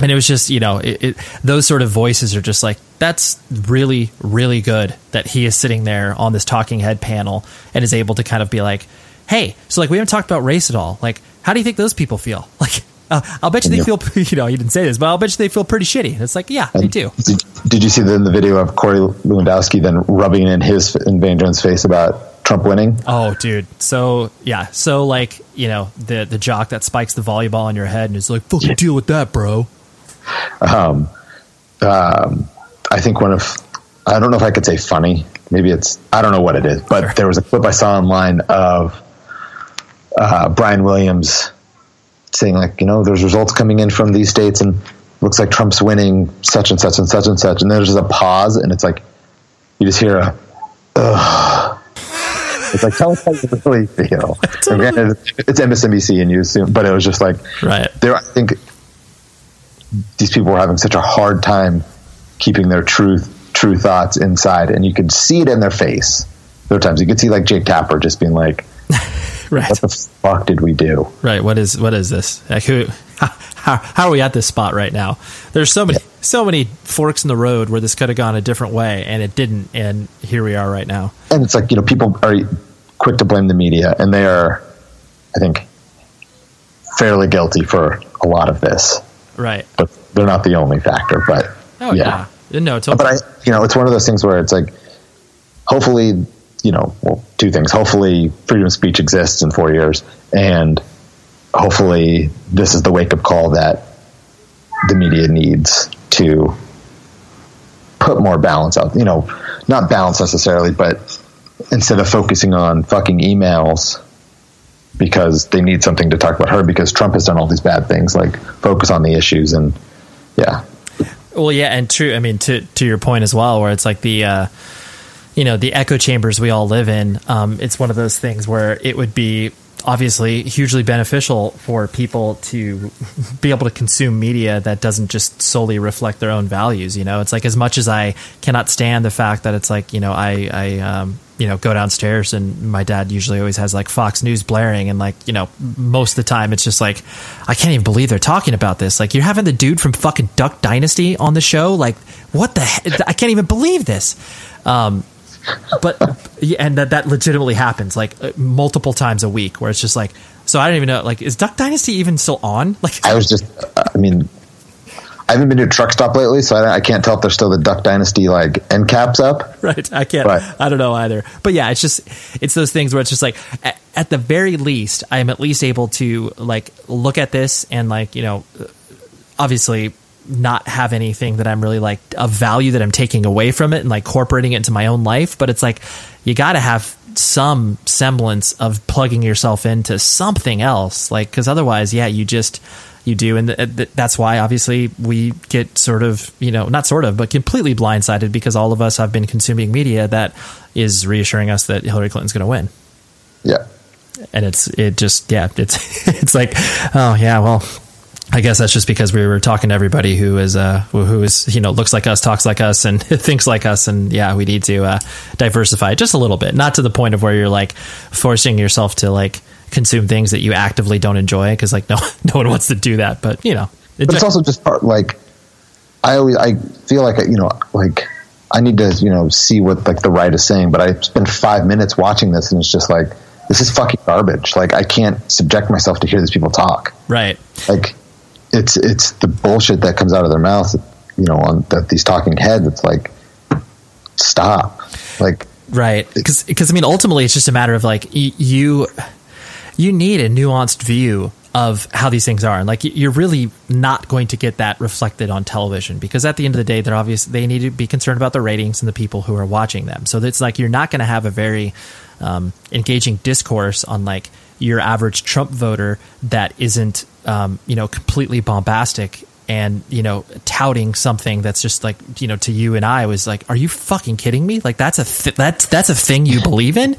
And it was just, you know, it, it, those sort of voices are just like, that's really, really good that he is sitting there on this talking head panel and is able to kind of be like, hey, so like we haven't talked about race at all. Like, how do you think those people feel? Like, uh, I'll bet you they feel, you know, you didn't say this, but I'll bet you they feel pretty shitty. And it's like, yeah, and they do. Did, did you see the, the video of Corey Lewandowski then rubbing in his, in Van Jones' face about Trump winning? Oh, dude. So, yeah. So, like, you know, the, the jock that spikes the volleyball on your head and is like, fucking yeah. deal with that, bro. Um, um, I think one of, I don't know if I could say funny. Maybe it's, I don't know what it is, but sure. There was a clip I saw online of uh, Brian Williams saying like, you know, there's results coming in from these states and looks like Trump's winning such and such and such and such. And there's just a pause and it's like, you just hear a, ugh. It's like, tell us how you really feel. Again, it's M S N B C and you assume, but it was just like, right there. I think these people were having such a hard time keeping their truth, true thoughts inside. And you could see it in their face. There were times you could see like Jake Tapper just being like, right. What the fuck did we do? Right. What is what is this? Like who? How, how, how are we at this spot right now? There's so many yeah. so many forks in the road where this could have gone a different way, and it didn't. And here we are right now. And it's like, you know, people are quick to blame the media, and they are, I think, fairly guilty for a lot of this. Right. But they're not the only factor. But oh, yeah. yeah, no. Totally. But I, you know, it's one of those things where it's like, hopefully. You know, well, two things. Hopefully freedom of speech exists in four years. And hopefully this is the wake up call that the media needs to put more balance out, you know, not balance necessarily, but instead of focusing on fucking emails because they need something to talk about her because Trump has done all these bad things, like focus on the issues. And yeah. Well, yeah. And true. I mean, to, to your point as well, where it's like the, uh, you know, the echo chambers we all live in. Um, it's one of those things where it would be obviously hugely beneficial for people to be able to consume media that doesn't just solely reflect their own values. You know, it's like, as much as I cannot stand the fact that it's like, you know, I, I, um, you know, go downstairs and my dad usually always has like Fox News blaring. And like, you know, most of the time it's just like, I can't even believe they're talking about this. Like, you're having the dude from fucking Duck Dynasty on the show. Like, what the heck? I can't even believe this. Um, but, and that, that legitimately happens like multiple times a week where it's just like, so I don't even know, like, is Duck Dynasty even still on? Like, I was just, I mean, I haven't been to a truck stop lately, so I, I can't tell if there's still the Duck Dynasty, like, end caps up. Right. I can't. But. I don't know either. But, yeah, it's just – it's those things where it's just like at, at the very least, I'm at least able to, like, look at this and, like, you know, obviously not have anything that I'm really, like, of value that I'm taking away from it and, like, incorporating it into my own life. But it's like you got to have some semblance of plugging yourself into something else, like, because otherwise, yeah, you just – you do. And th- th- that's why obviously we get sort of, you know, not sort of, but completely blindsided because all of us have been consuming media that is reassuring us that Hillary Clinton's going to win. Yeah. And it's, it just, yeah, it's, it's like, oh yeah, well, I guess that's just because we were talking to everybody who is, uh, who is, you know, looks like us, talks like us and thinks like us. And yeah, we need to uh, diversify just a little bit, not to the point of where you're like forcing yourself to like, consume things that you actively don't enjoy because like no no one wants to do that, but you know it but it's just, also just part like I always I feel like you know like I need to you know see what like the right is saying, but I spend five minutes watching this and it's just like this is fucking garbage. Like I can't subject myself to hear these people talk. Right. Like it's it's the bullshit that comes out of their mouths, you know, on that these talking heads. It's like stop. Like right. Because because I mean ultimately it's just a matter of like y- you. You need a nuanced view of how these things are. And like, you're really not going to get that reflected on television because at the end of the day, they're obvious. They need to be concerned about the ratings and the people who are watching them. So it's like, you're not going to have a very um, engaging discourse on like your average Trump voter that isn't, um, you know, completely bombastic and, you know, touting something that's just like, you know, to you and I was like, are you fucking kidding me? Like, that's a, th- that's, that's a thing you believe in.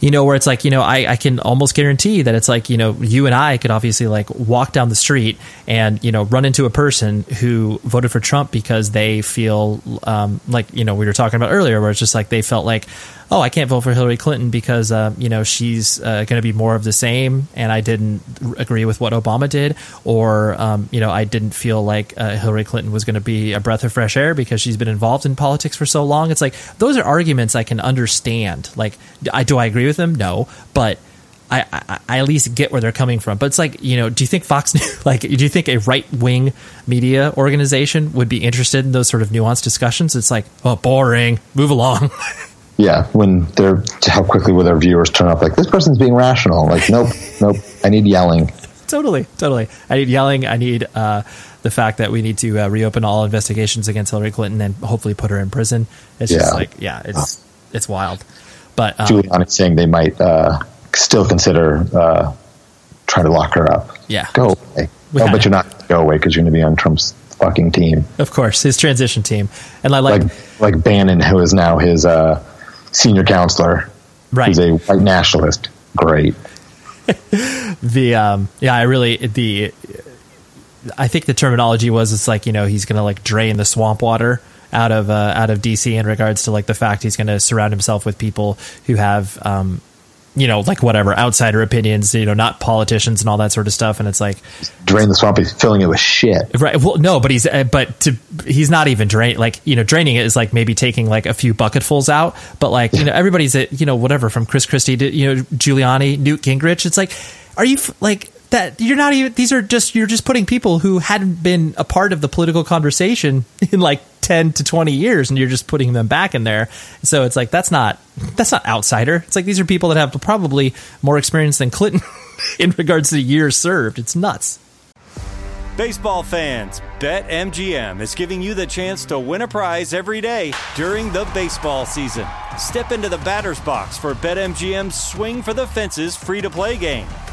You know, where it's like, you know, I, I can almost guarantee that it's like, you know, you and I could obviously like walk down the street and, you know, run into a person who voted for Trump because they feel um, like, you know, we were talking about earlier where it's just like they felt like, oh, I can't vote for Hillary Clinton because, uh, you know, she's uh, going to be more of the same. And I didn't agree with what Obama did or, um, you know, I didn't feel like uh, Hillary Clinton was going to be a breath of fresh air because she's been involved in politics for so long. It's like those are arguments I can understand. Like, I, do I agree with them? No, but I, I, I at least get where they're coming from. But it's like, you know, do you think Fox News, like, do you think a right wing media organization would be interested in those sort of nuanced discussions? It's like, oh, boring. Move along. Yeah, when they're how quickly will their viewers turn up? Like this person's being rational. Like nope, nope. I need yelling. Totally, totally. I need yelling. I need uh, the fact that we need to uh, reopen all investigations against Hillary Clinton and hopefully put her in prison. It's yeah. just like yeah, it's it's wild. But um, Giuliani's saying they might uh, still consider uh, trying to lock her up. Yeah, go away. No, oh, but you're not going to go away because you're going to be on Trump's fucking team. Of course, his transition team, and I like like, like Bannon, who is now his. Uh, senior counselor, right? He's a white nationalist. Great. the um yeah I really the I think the terminology was it's like you know he's gonna like drain the swamp water out of uh, out of D C in regards to like the fact he's gonna surround himself with people who have um you know like whatever outsider opinions, you know, not politicians and all that sort of stuff. And it's like drain the swamp, he's filling it with shit, right? Well, no, but he's uh, but to he's not even drain like you know draining it is like maybe taking like a few bucketfuls out, but like you know everybody's at, you know whatever from Chris Christie to you know Giuliani, Newt Gingrich. It's like are you like that you're not even these are just you're just putting people who hadn't been a part of the political conversation in like ten to twenty years and you're just putting them back in there. So it's like that's not that's not outsider. It's like these are people that have probably more experience than Clinton in regards to years served. It's nuts. Baseball fans, BetMGM is giving you the chance to win a prize every day during the baseball season. Step into the batter's box for BetMGM's Swing for the Fences free-to-play game.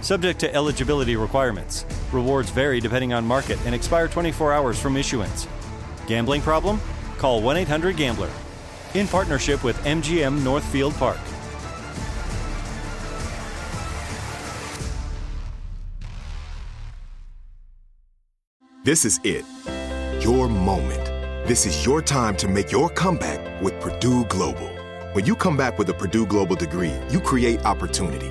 Subject to eligibility requirements. Rewards vary depending on market and expire twenty-four hours from issuance. Gambling problem? Call one eight hundred gambler. In partnership with M G M Northfield Park. This is it. Your moment. This is your time to make your comeback with Purdue Global. When you come back with a Purdue Global degree, you create opportunity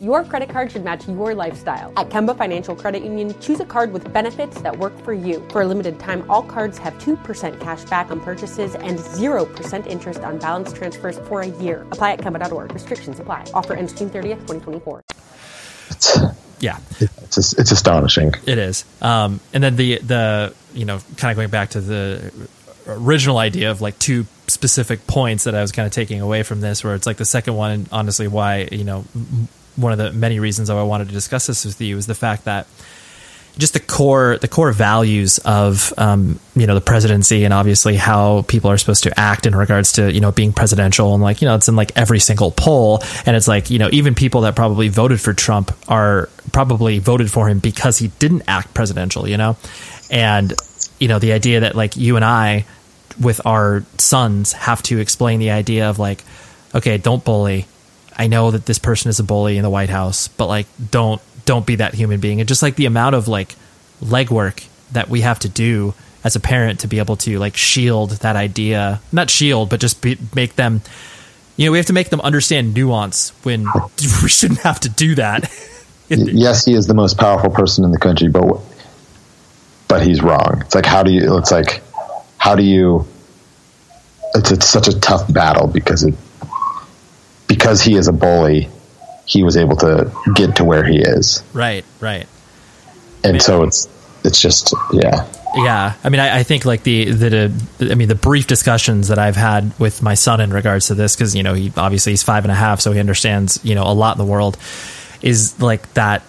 Your credit card should match your lifestyle. At Kemba Financial Credit Union, choose a card with benefits that work for you. For a limited time, all cards have two percent cash back on purchases and zero percent interest on balance transfers for a year. Apply at Kemba dot org. Restrictions apply. Offer ends June thirtieth, twenty twenty-four. It's, yeah. It's it's astonishing. It is. Um, and then the, the, you know, kind of going back to the original idea of like two specific points that I was kind of taking away from this, where it's like the second one, and honestly why, you know, one of the many reasons I wanted to discuss this with you is the fact that just the core, the core values of, um, you know, the presidency and obviously how people are supposed to act in regards to, you know, being presidential and like, you know, it's in like every single poll. And it's like, you know, even people that probably voted for Trump are probably voted for him because he didn't act presidential, you know? And, you know, the idea that like you and I with our sons have to explain the idea of like, okay, don't bully. I know that this person is a bully in the White House, but like, don't, don't be that human being. And just like the amount of like legwork that we have to do as a parent to be able to like shield that idea, not shield, but just be, make them, you know, we have to make them understand nuance when we shouldn't have to do that. Yes. He is the most powerful person in the country, but, but he's wrong. It's like, how do you, it's like, how do you, it's, it's such a tough battle because it, because he is a bully, he was able to get to where he is. Right, right. And I mean, so it's it's just, yeah. Yeah. I mean, I, I think like the, the, the, I mean, the brief discussions that I've had with my son in regards to this, because, you know, he obviously he's five and a half, so he understands, you know, a lot in the world, is like that,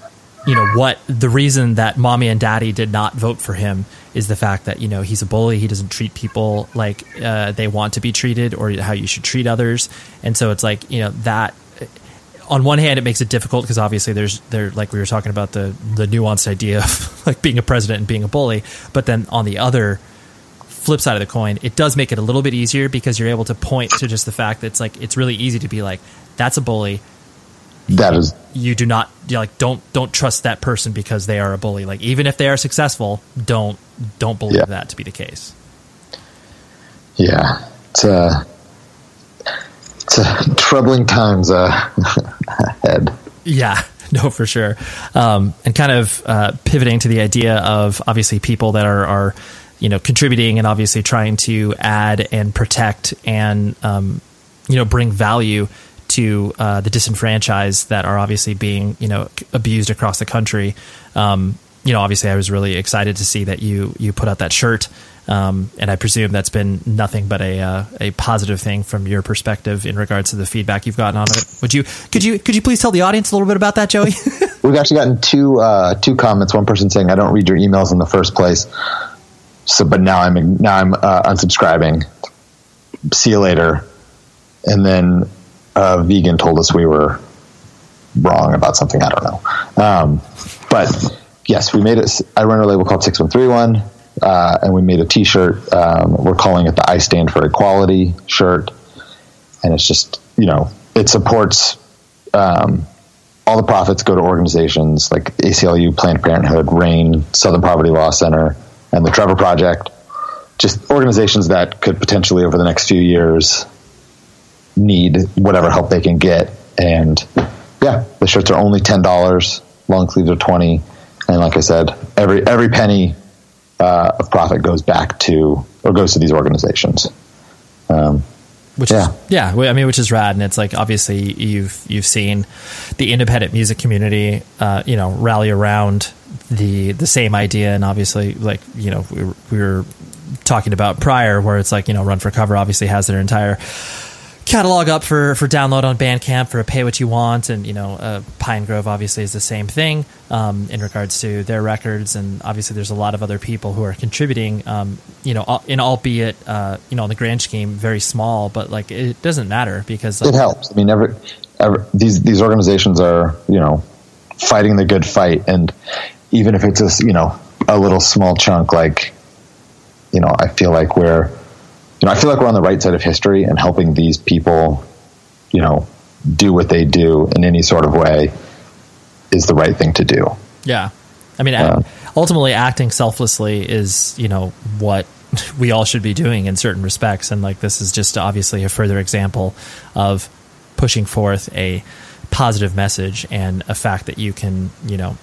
you know, what the reason that mommy and daddy did not vote for him is the fact that, you know, he's a bully. He doesn't treat people like uh, they want to be treated or how you should treat others. And so it's like, you know, that on one hand, it makes it difficult because obviously there's there like we were talking about the, the nuanced idea of like being a president and being a bully. But then on the other flip side of the coin, it does make it a little bit easier because you're able to point to just the fact that it's like it's really easy to be like, that's a bully. That is, you do not like don't don't trust that person because they are a bully. Like even if they are successful, don't don't believe yeah. that to be the case. Yeah, it's uh, it's uh, troubling times uh, ahead. Yeah, no, for sure. Um, and kind of uh, pivoting to the idea of obviously people that are are you know contributing and obviously trying to add and protect and um, you know bring value to uh, the disenfranchised that are obviously being, you know, abused across the country. Um, you know, obviously I was really excited to see that you, you put out that shirt. Um, and I presume that's been nothing but a, uh, a positive thing from your perspective in regards to the feedback you've gotten on it. Would you, could you, could you please tell the audience a little bit about that, Joey? We've actually gotten two uh, two comments. One person saying, "I don't read your emails in the first place," so but now I'm now I'm uh, unsubscribing. See you later. And then uh, Vegan told us we were wrong about something. I don't know, um, but yes, we made it. I run a label called six one three one, uh, and we made a T-shirt. Um, we're calling it the "I Stand for Equality" shirt, and it's just you know it supports. Um, all the profits go to organizations like A C L U, Planned Parenthood, Rain, Southern Poverty Law Center, and the Trevor Project, just organizations that could potentially over the next few years need whatever help they can get. And yeah, the shirts are only ten dollars, long sleeves are twenty dollars. And like I said, every, every penny uh, of profit goes back to, or goes to these organizations. Um, Which yeah. is, yeah, I mean, which is rad. And it's like, obviously you've, you've seen the independent music community, uh, you know, rally around the, the same idea. And obviously like, you know, we were, we were talking about prior where it's like, you know, Run for Cover obviously has their entire catalog up for, for download on Bandcamp for a pay what you want. And, you know, uh, Pine Grove obviously is the same thing, um, in regards to their records. And obviously there's a lot of other people who are contributing, um, you know, in albeit, uh, you know, in the grand scheme, very small, but like, it doesn't matter because like, it helps. I mean, every, every, these, these organizations are, you know, fighting the good fight. And even if it's just, you know, a little small chunk, like, you know, I feel like we're, you know, I feel like we're on the right side of history and helping these people, you know, do what they do in any sort of way is the right thing to do. Yeah. I mean, um, ultimately acting selflessly is, you know, what we all should be doing in certain respects. And like, this is just obviously a further example of pushing forth a positive message and a fact that you can, you know,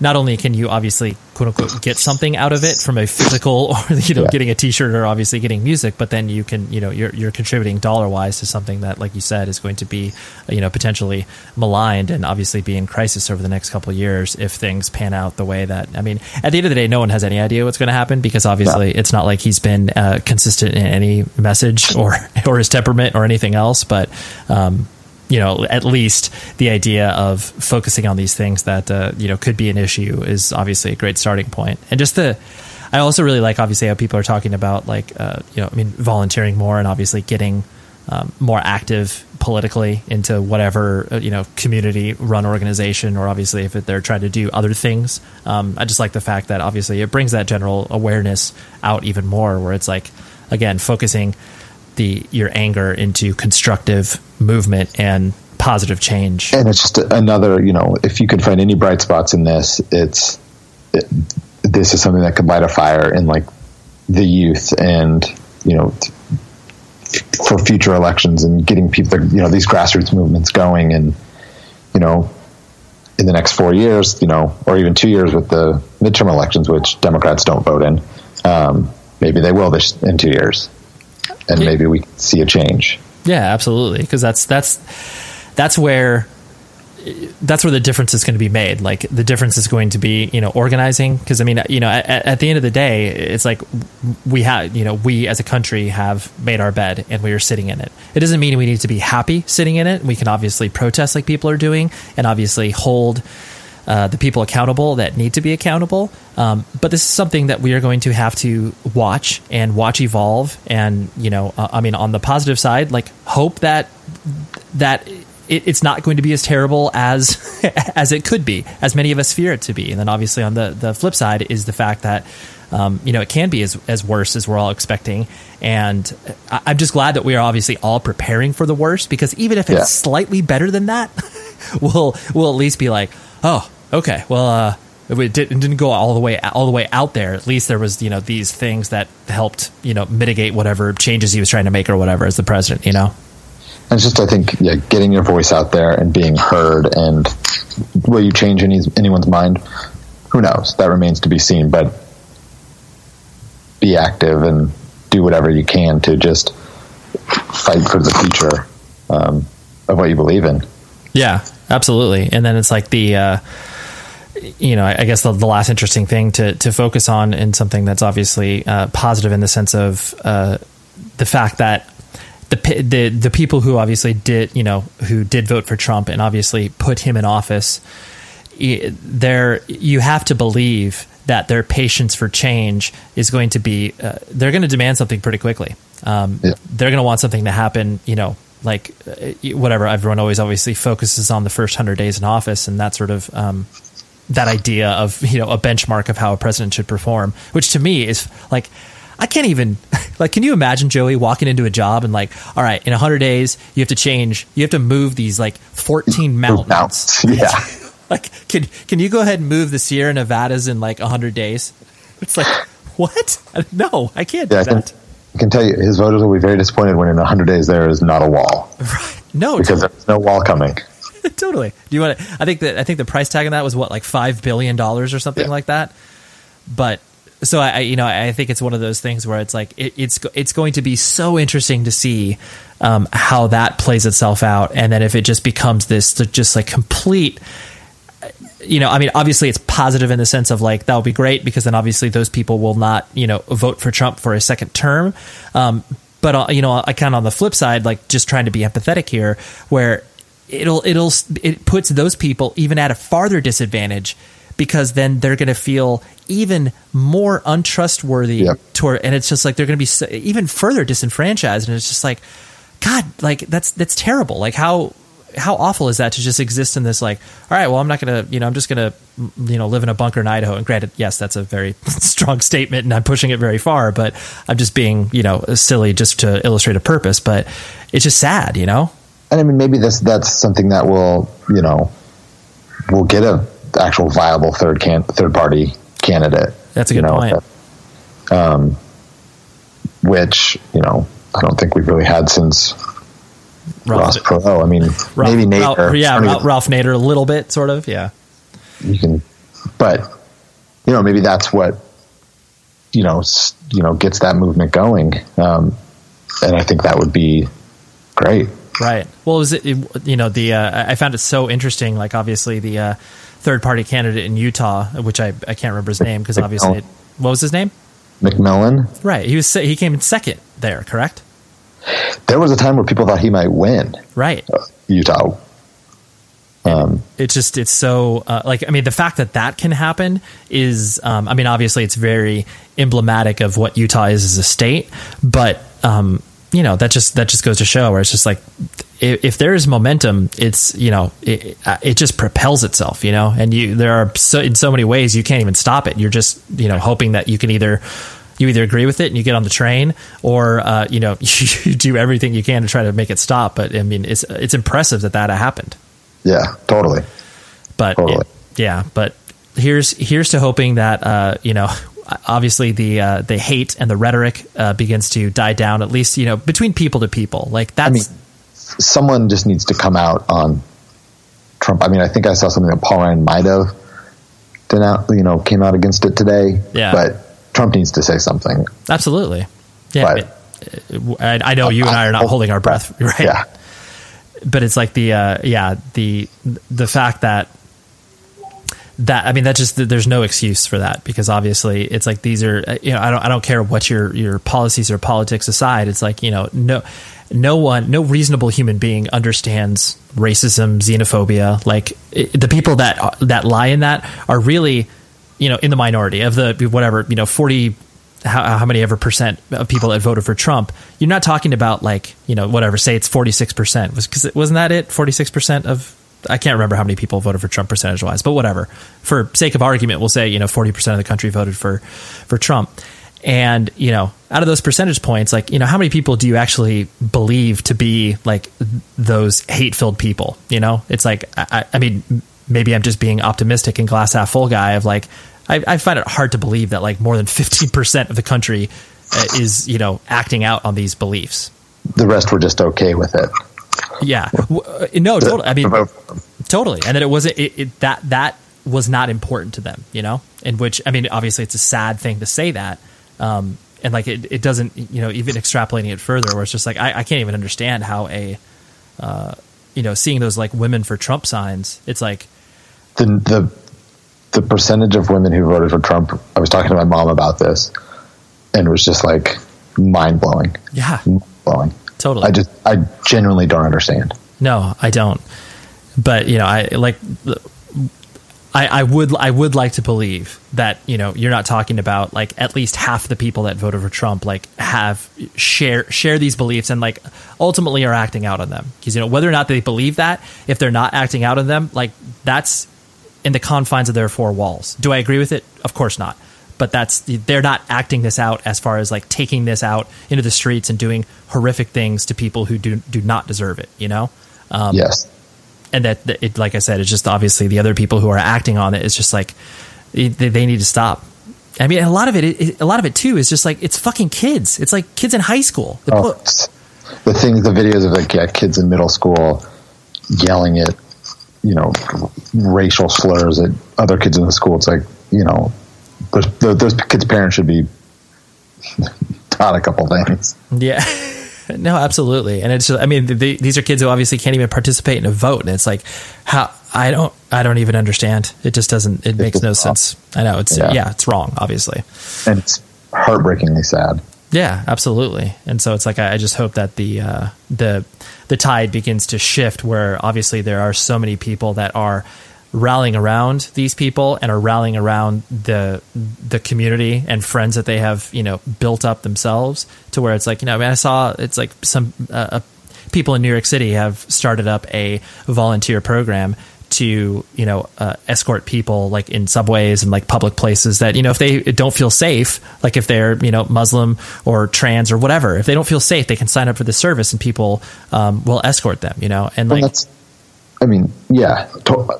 not only can you obviously quote unquote get something out of it from a physical or, you know, yeah. getting a t-shirt or obviously getting music, but then you can, you know, you're, you're contributing dollar wise to something that, like you said, is going to be, you know, potentially maligned and obviously be in crisis over the next couple of years if things pan out the way that, I mean, at the end of the day, no one has any idea what's going to happen because obviously yeah. it's not like he's been uh, consistent in any message or, or his temperament or anything else. But, um, you know, at least the idea of focusing on these things that, uh, you know, could be an issue is obviously a great starting point. And just the, I also really like obviously how people are talking about like, uh, you know, I mean, volunteering more and obviously getting um, more active politically into whatever, you know, community run organization, or obviously if they're trying to do other things. Um, I just like the fact that obviously it brings that general awareness out even more where it's like, again, focusing The, your anger into constructive movement and positive change. And it's just another, you know, if you could find any bright spots in this, it's, it, this is something that could light a fire in like the youth and, you know, for future elections and getting people, you know, these grassroots movements going. And, you know, in the next four years, you know, or even two years with the midterm elections, which Democrats don't vote in, um, maybe they will this in two years. And maybe we see a change. Yeah, absolutely. Because that's that's that's where that's where the difference is going to be made. Like the difference is going to be, you know, organizing. Because I mean, you know, at, at the end of the day, it's like we have, you know, we as a country have made our bed and we are sitting in it. It doesn't mean we need to be happy sitting in it. We can obviously protest like people are doing, and obviously hold Uh, the people accountable that need to be accountable. Um, but this is something that we are going to have to watch and watch evolve. And, you know, uh, I mean, on the positive side, like hope that that it, it's not going to be as terrible as as it could be, as many of us fear it to be. And then obviously on the, the flip side is the fact that, um, you know, it can be as, as worse as we're all expecting. And I, I'm just glad that we are obviously all preparing for the worst, because even if it's yeah. slightly better than that, we'll we'll at least be like, oh, okay, well, uh, it didn't, didn't go all the way all the way out there. At least there was, you know, these things that helped, you know, mitigate whatever changes he was trying to make or whatever as the president, you know. And it's just, I think, yeah, getting your voice out there and being heard. And will you change any, anyone's mind? Who knows? That remains to be seen. But be active and do whatever you can to just fight for the future um, of what you believe in. Yeah, absolutely. And then it's like the, uh, you know, I guess the, the last interesting thing to, to focus on in something that's obviously uh, positive in the sense of uh, the fact that the, the the people who obviously did, you know, who did vote for Trump and obviously put him in office there you have to believe that their patience for change is going to be, uh, they're going to demand something pretty quickly. Um, yeah. They're going to want something to happen, you know, like whatever. Everyone always obviously focuses on the first hundred days in office and that sort of, um, that idea of, you know, a benchmark of how a president should perform, which to me is like, I can't even like, can you imagine Joey walking into a job and like, all right, in a hundred days, you have to change, you have to move these like fourteen mountains. Yeah. Like, can, can you go ahead and move the Sierra Nevadas in like a hundred days? It's like, what? No, I can't yeah, do I that. Can, I can tell you his voters will be very disappointed when in a hundred days there is not a wall. Right. No, because totally. There's no wall coming. Totally. Do you want to, I think that, I think the price tag on that was what, like five billion dollars or something yeah. like that. But so I, you know, I think it's one of those things where it's like, it, it's, it's going to be so interesting to see um, how that plays itself out. And then if it just becomes this, just like complete, you know, I mean, obviously it's positive in the sense of like, that'll be great because then obviously those people will not, you know, vote for Trump for a second term. Um, but, uh, you know, I kind of on the flip side, like just trying to be empathetic here where it'll, it'll, it puts those people even at a farther disadvantage because then they're going to feel even more untrustworthy yep. toward, and it's just like, they're going to be even further disenfranchised. And it's just like, God, like that's, that's terrible. Like how, how awful is that to just exist in this like, all right, well, I'm not going to, you know, I'm just going to, you know, live in a bunker in Idaho. And granted, yes, that's a very strong statement and I'm pushing it very far, but I'm just being, you know, silly just to illustrate a purpose, but it's just sad, you know? And I mean, maybe this, that's something that will, you know, will get a actual viable third can third party candidate. That's a good you know, point. That, um, which, you know, I don't think we've really had since Ralph, Ross Perot. I mean, Ralph, maybe Nader. Ralph, yeah, Ralph, Ralph Nader a little bit, sort of. Yeah. You can, but you know, maybe that's what you know, you know, gets that movement going, um, and I think that would be great. Right. Well, it was it, you know the uh, I found it so interesting. Like obviously the uh, third party candidate in Utah, which I, I can't remember his name because obviously it, what was his name? McMillan. Right. He was he came in second there. Correct. There was a time where people thought he might win. Right. Uh, Utah. Um, it's just, it's so uh, like, I mean, the fact that that can happen is, um, I mean, obviously it's very emblematic of what Utah is as a state, but, um, you know, that just, that just goes to show where it's just like, if, if there is momentum, it's, you know, it, it just propels itself, you know, and you, there are so in so many ways you can't even stop it. You're just, you know, hoping that you can either, you either agree with it and you get on the train or, uh, you know, you do everything you can to try to make it stop. But I mean, it's, it's impressive that that happened. Yeah, totally. But totally. It, yeah, but here's, here's to hoping that, uh, you know, obviously the, uh, the hate and the rhetoric, uh, begins to die down at least, you know, between people to people like that's I mean, someone just needs to come out on Trump. I mean, I think I saw something that Paul Ryan might've been out, you know, came out against it today, yeah. but Trump needs to say something. Absolutely. Yeah. But, I, I know you and I are not holding our breath. Right. Yeah. But it's like the, uh, yeah, the, the fact that, that, I mean, that just, there's no excuse for that because obviously it's like, these are, you know, I don't, I don't care what your, your policies or politics aside. It's like, you know, no, no one, no reasonable human being understands racism, xenophobia. Like it, the people that, that lie in that are really, you know, in the minority of the whatever, you know, forty, how, how many ever percent of people that voted for Trump, you're not talking about like, you know, whatever, say it's forty-six percent was because wasn't that it? forty-six percent of, I can't remember how many people voted for Trump percentage wise, but whatever, for sake of argument, we'll say, you know, forty percent of the country voted for, for Trump. And, you know, out of those percentage points, like, you know, how many people do you actually believe to be like those hate-filled people? You know, it's like, I, I mean, maybe I'm just being optimistic and glass half full guy of like, I, I find it hard to believe that like more than fifteen percent of the country uh, is, you know, acting out on these beliefs. The rest were just okay with it. Yeah. No, totally. I mean, totally. And then it wasn't it, it, that that was not important to them, you know, in which, I mean, obviously it's a sad thing to say that. Um, and like, it, it doesn't, you know, even extrapolating it further where it's just like, I, I can't even understand how a, uh, you know, seeing those like women for Trump signs, it's like, The, the the percentage of women who voted for Trump, I was talking to my mom about this and it was just like mind blowing. Yeah. Mind blowing. Totally. I just, I genuinely don't understand. No, I don't. But you know, I like, I, I would I would like to believe that, you know, you're not talking about like at least half the people that voted for Trump like have share share these beliefs and like ultimately are acting out on them, because, you know, whether or not they believe that, if they're not acting out on them, like that's in the confines of their four walls. Do I agree with it? Of course not. But that's they're not acting this out as far as like taking this out into the streets and doing horrific things to people who do do not deserve it, you know? Um, yes. And that, that it, like I said, it's just obviously the other people who are acting on it. It's just like they, they need to stop. I mean, a lot of it, it, a lot of it too, is just like it's fucking kids. It's like kids in high school. The, oh, the things, the videos of like yeah, kids in middle school yelling at, you know, racial slurs at other kids in the school. It's like, you know, Those, those kids' parents should be taught a couple things. Yeah, no, absolutely. And it's just, I mean, they, these are kids who obviously can't even participate in a vote. And it's like, how I don't, I don't even understand. It just doesn't. It it's makes no wrong. sense. I know it's yeah. yeah, it's wrong, obviously, and it's heartbreakingly sad. Yeah, absolutely. And so it's like I, I just hope that the uh, the the tide begins to shift, where obviously there are so many people that are rallying around these people and are rallying around the the community and friends that they have, you know, built up themselves, to where it's like, you know, I mean, I saw it's like some uh, people in New York City have started up a volunteer program to, you know, uh, escort people like in subways and like public places that, you know, if they don't feel safe, like if they're, you know, Muslim or trans or whatever, if they don't feel safe, they can sign up for the service and people um, will escort them, you know, and like. Well, I mean, yeah.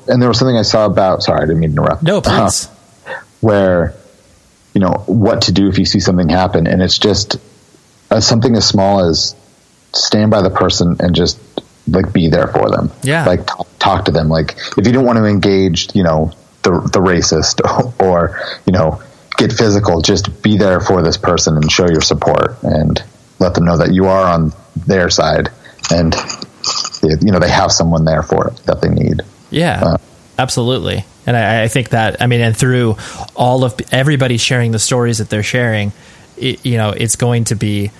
And there was something I saw about, sorry, I didn't mean to interrupt. No, please. Uh, where, you know, what to do if you see something happen. And it's just uh, something as small as stand by the person and just like be there for them. Yeah. Like t- talk to them. Like if you don't want to engage, you know, the, the racist or, you know, get physical, just be there for this person and show your support and let them know that you are on their side. And, you know, they have someone there for it that they need. Yeah, uh, absolutely. And I, I think that, I mean, and through all of everybody sharing the stories that they're sharing, it, you know, it's going to be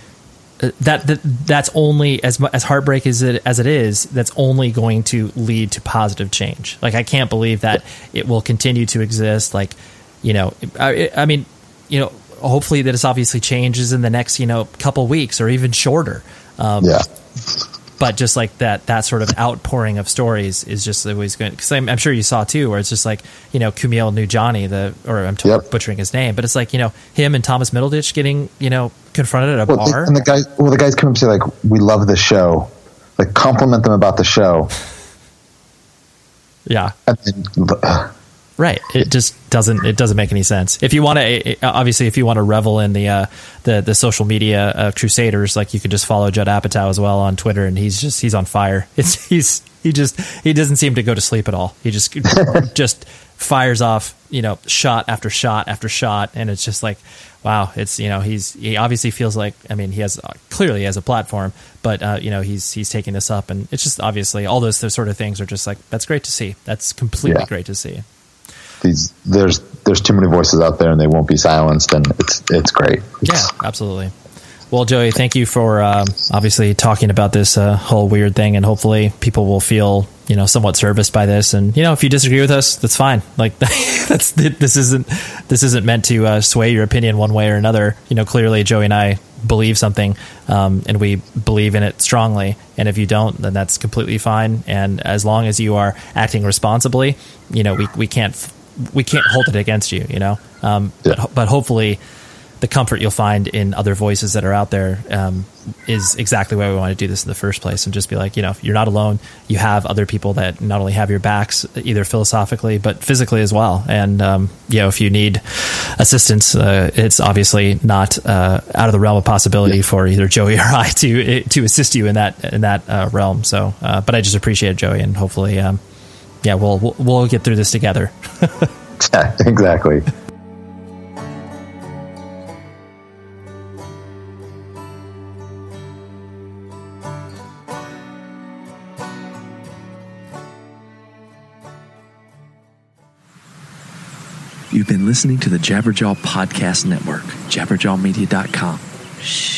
that, that that's only as as heartbreak as it, as it is, that's only going to lead to positive change. Like, I can't believe that it will continue to exist. Like, you know, I, I mean, you know, hopefully that it's obviously changes in the next, you know, couple weeks or even shorter. Um, yeah. But just like that, that sort of outpouring of stories is just always going, because I'm, I'm sure you saw too, where it's just like, you know, Kumail Nanjiani, the or I'm totally yep. butchering his name, but it's like, you know, him and Thomas Middleditch getting, you know, confronted at a well, bar. The, and the guys, well, the guys come up and say like, "We love the show," like compliment them about the show. Yeah. And then, uh, right. It just doesn't, it doesn't make any sense. If you want to, obviously, if you want to revel in the, uh, the, the social media uh, crusaders, like you could just follow Judd Apatow as well on Twitter. And he's just, he's on fire. It's, he's, he just, he doesn't seem to go to sleep at all. He just, just fires off, you know, shot after shot after shot. And it's just like, wow, it's, you know, he's, he obviously feels like, I mean, he has, clearly has a platform, but, uh, you know, he's, he's taking this up. And it's just obviously all those, those sort of things are just like, that's great to see. That's completely yeah. great to see. These, there's there's too many voices out there and they won't be silenced, and it's it's great. It's, yeah, absolutely. Well, Joey, thank you for um, obviously talking about this uh, whole weird thing, and hopefully people will feel, you know, somewhat serviced by this. And, you know, if you disagree with us, that's fine. Like that's this isn't this isn't meant to uh, sway your opinion one way or another. You know, clearly Joey and I believe something um, and we believe in it strongly. And if you don't, then that's completely fine. And as long as you are acting responsibly, you know, we we can't. we can't hold it against you, you know? Um, yeah. but, but hopefully the comfort you'll find in other voices that are out there um, is exactly why we want to do this in the first place. And just be like, you know, you're not alone. You have other people that not only have your backs either philosophically, but physically as well. And, um, you know, if you need assistance, uh, it's obviously not uh, out of the realm of possibility yeah. for either Joey or I to, to assist you in that, in that uh, realm. So, uh, but I just appreciate it, Joey. And hopefully, um, Yeah, we'll, we'll we'll get through this together. Yeah, exactly. You've been listening to the Jabberjaw Podcast Network, jabberjaw media dot com. Shh.